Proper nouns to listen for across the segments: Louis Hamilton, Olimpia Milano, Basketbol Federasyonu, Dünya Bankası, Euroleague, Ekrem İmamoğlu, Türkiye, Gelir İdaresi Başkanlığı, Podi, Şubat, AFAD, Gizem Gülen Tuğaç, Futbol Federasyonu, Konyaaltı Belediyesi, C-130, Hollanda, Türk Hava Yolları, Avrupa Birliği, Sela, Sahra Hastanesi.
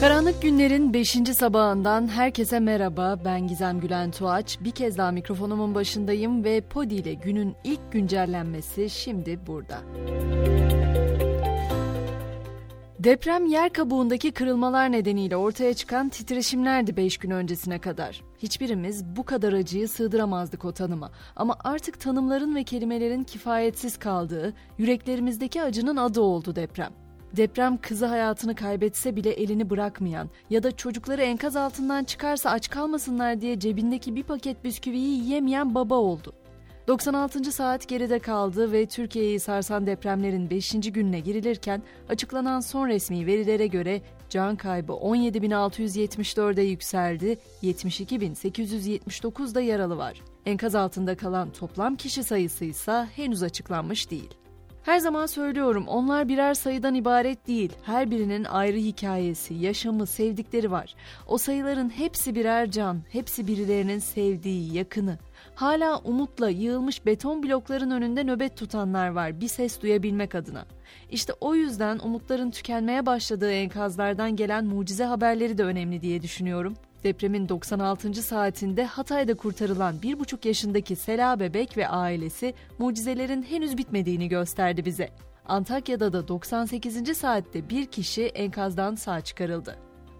Karanlık günlerin 5. sabahından herkese merhaba. Ben Gizem Gülen Tuğaç. Bir kez daha mikrofonumun başındayım ve Podi ile günün ilk güncellenmesi şimdi burada. Deprem yer kabuğundaki kırılmalar nedeniyle ortaya çıkan titreşimlerdi 5 gün öncesine kadar. Hiçbirimiz bu kadar acıyı sığdıramazdık o tanıma. Ama artık tanımların ve kelimelerin kifayetsiz kaldığı, yüreklerimizdeki acının adı oldu deprem. Deprem kızı hayatını kaybetse bile elini bırakmayan ya da çocukları enkaz altından çıkarsa aç kalmasınlar diye cebindeki bir paket bisküviyi yiyemeyen baba oldu. 96. saat geride kaldı ve Türkiye'yi sarsan depremlerin 5. gününe girilirken açıklanan son resmi verilere göre can kaybı 17.674'e yükseldi, 72.879 da yaralı var. Enkaz altında kalan toplam kişi sayısı ise henüz açıklanmış değil. Her zaman söylüyorum, onlar birer sayıdan ibaret değil. Her birinin ayrı hikayesi, yaşamı, sevdikleri var. O sayıların hepsi birer can, hepsi birilerinin sevdiği, yakını. Hala umutla yığılmış beton blokların önünde nöbet tutanlar var, bir ses duyabilmek adına. İşte o yüzden umutların tükenmeye başladığı enkazlardan gelen mucize haberleri de önemli diye düşünüyorum. Depremin 96. saatinde Hatay'da kurtarılan 1,5 yaşındaki Sela bebek ve ailesi mucizelerin henüz bitmediğini gösterdi bize. Antakya'da da 98. saatte bir kişi enkazdan sağ çıkarıldı.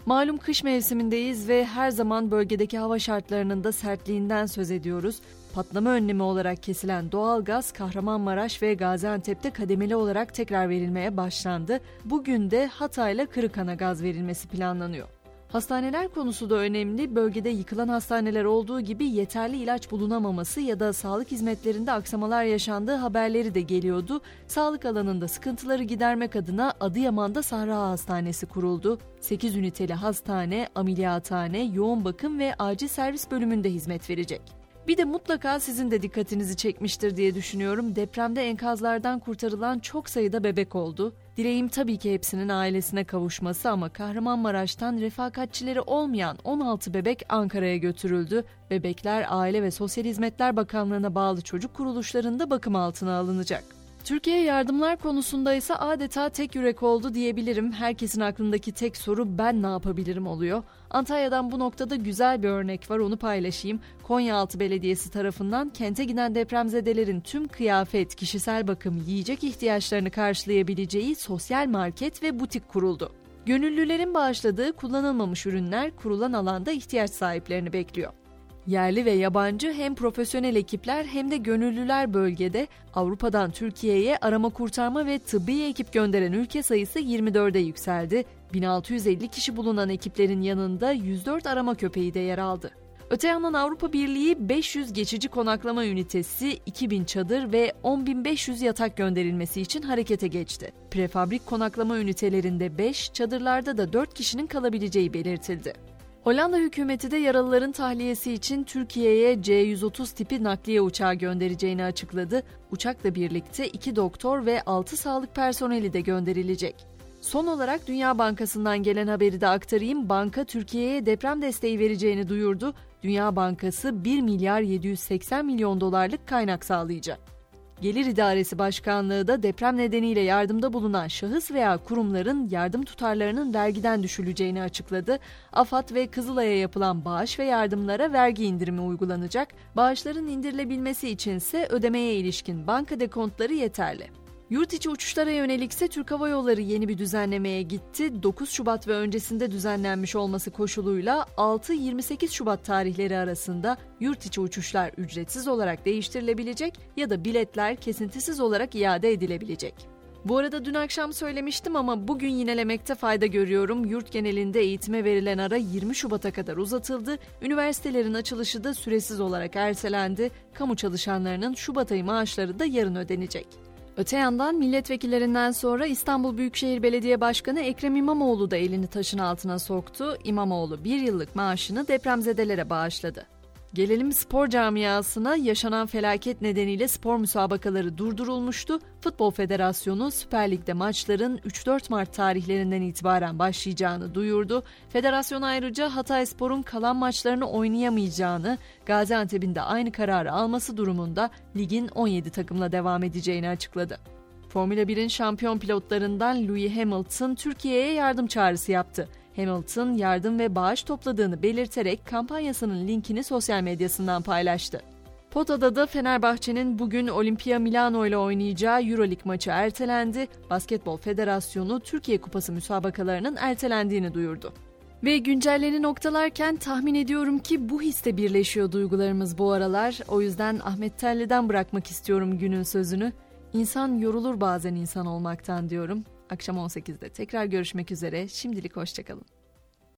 Malum kış mevsimindeyiz ve her zaman bölgedeki hava şartlarının da sertliğinden söz ediyoruz. Patlama önlemi olarak kesilen doğalgaz Kahramanmaraş ve Gaziantep'te kademeli olarak tekrar verilmeye başlandı. Bugün de Hatay'la Kırıkhan'a gaz verilmesi planlanıyor. Hastaneler konusu da önemli. Bölgede yıkılan hastaneler olduğu gibi yeterli ilaç bulunamaması ya da sağlık hizmetlerinde aksamalar yaşandığı haberleri de geliyordu. Sağlık alanında sıkıntıları gidermek adına Adıyaman'da Sahra Hastanesi kuruldu. 8 üniteli hastane, ameliyathane, yoğun bakım ve acil servis bölümünde hizmet verecek. Bir de mutlaka sizin de dikkatinizi çekmiştir diye düşünüyorum. Depremde enkazlardan kurtarılan çok sayıda bebek oldu. Dileğim tabii ki hepsinin ailesine kavuşması ama Kahramanmaraş'tan refakatçileri olmayan 16 bebek Ankara'ya götürüldü. Bebekler Aile ve Sosyal Hizmetler Bakanlığı'na bağlı çocuk kuruluşlarında bakım altına alınacak. Türkiye yardımlar konusunda ise adeta tek yürek oldu diyebilirim. Herkesin aklındaki tek soru ben ne yapabilirim oluyor. Antalya'dan bu noktada güzel bir örnek var, onu paylaşayım. Konyaaltı Belediyesi tarafından kente giden depremzedelerin tüm kıyafet, kişisel bakım, yiyecek ihtiyaçlarını karşılayabileceği sosyal market ve butik kuruldu. Gönüllülerin bağışladığı kullanılmamış ürünler kurulan alanda ihtiyaç sahiplerini bekliyor. Yerli ve yabancı hem profesyonel ekipler hem de gönüllüler bölgede. Avrupa'dan Türkiye'ye arama kurtarma ve tıbbi ekip gönderen ülke sayısı 24'e yükseldi. 1650 kişi bulunan ekiplerin yanında 104 arama köpeği de yer aldı. Öte yandan Avrupa Birliği 500 geçici konaklama ünitesi, 2000 çadır ve 10.500 yatak gönderilmesi için harekete geçti. Prefabrik konaklama ünitelerinde 5, çadırlarda da 4 kişinin kalabileceği belirtildi. Hollanda hükümeti de yaralıların tahliyesi için Türkiye'ye C-130 tipi nakliye uçağı göndereceğini açıkladı. Uçakla birlikte 2 doktor ve 6 sağlık personeli de gönderilecek. Son olarak Dünya Bankası'ndan gelen haberi de aktarayım. Banka Türkiye'ye deprem desteği vereceğini duyurdu. Dünya Bankası $1.780 milyon kaynak sağlayacak. Gelir İdaresi Başkanlığı da deprem nedeniyle yardımda bulunan şahıs veya kurumların yardım tutarlarının vergiden düşüleceğini açıkladı. AFAD ve Kızılay'a yapılan bağış ve yardımlara vergi indirimi uygulanacak. Bağışların indirilebilmesi içinse ödemeye ilişkin banka dekontları yeterli. Yurt içi uçuşlara yönelikse Türk Hava Yolları yeni bir düzenlemeye gitti. 9 Şubat ve öncesinde düzenlenmiş olması koşuluyla 6-28 Şubat tarihleri arasında yurt içi uçuşlar ücretsiz olarak değiştirilebilecek ya da biletler kesintisiz olarak iade edilebilecek. Bu arada dün akşam söylemiştim ama bugün yinelemekte fayda görüyorum. Yurt genelinde eğitime verilen ara 20 Şubat'a kadar uzatıldı. Üniversitelerin açılışı da süresiz olarak ertelendi. Kamu çalışanlarının Şubat ayı maaşları da yarın ödenecek. Öte yandan milletvekillerinden sonra İstanbul Büyükşehir Belediye Başkanı Ekrem İmamoğlu da elini taşın altına soktu. İmamoğlu bir yıllık maaşını depremzedelere bağışladı. Gelelim spor camiasına. Yaşanan felaket nedeniyle spor müsabakaları durdurulmuştu. Futbol Federasyonu Süper Lig'de maçların 3-4 Mart tarihlerinden itibaren başlayacağını duyurdu. Federasyon ayrıca Hatayspor'un kalan maçlarını oynayamayacağını, Gaziantep'in de aynı kararı alması durumunda ligin 17 takımla devam edeceğini açıkladı. Formula 1'in şampiyon pilotlarından Louis Hamilton Türkiye'ye yardım çağrısı yaptı. Hamilton yardım ve bağış topladığını belirterek kampanyasının linkini sosyal medyasından paylaştı. Potada da Fenerbahçe'nin bugün Olimpia Milano ile oynayacağı Euroleague maçı ertelendi. Basketbol Federasyonu Türkiye Kupası müsabakalarının ertelendiğini duyurdu. Ve güncelleri noktalarken tahmin ediyorum ki bu hisse birleşiyor duygularımız bu aralar. O yüzden Ahmet Telli'den bırakmak istiyorum günün sözünü. İnsan yorulur bazen insan olmaktan diyorum. Akşam 18'de tekrar görüşmek üzere. Şimdilik hoşçakalın.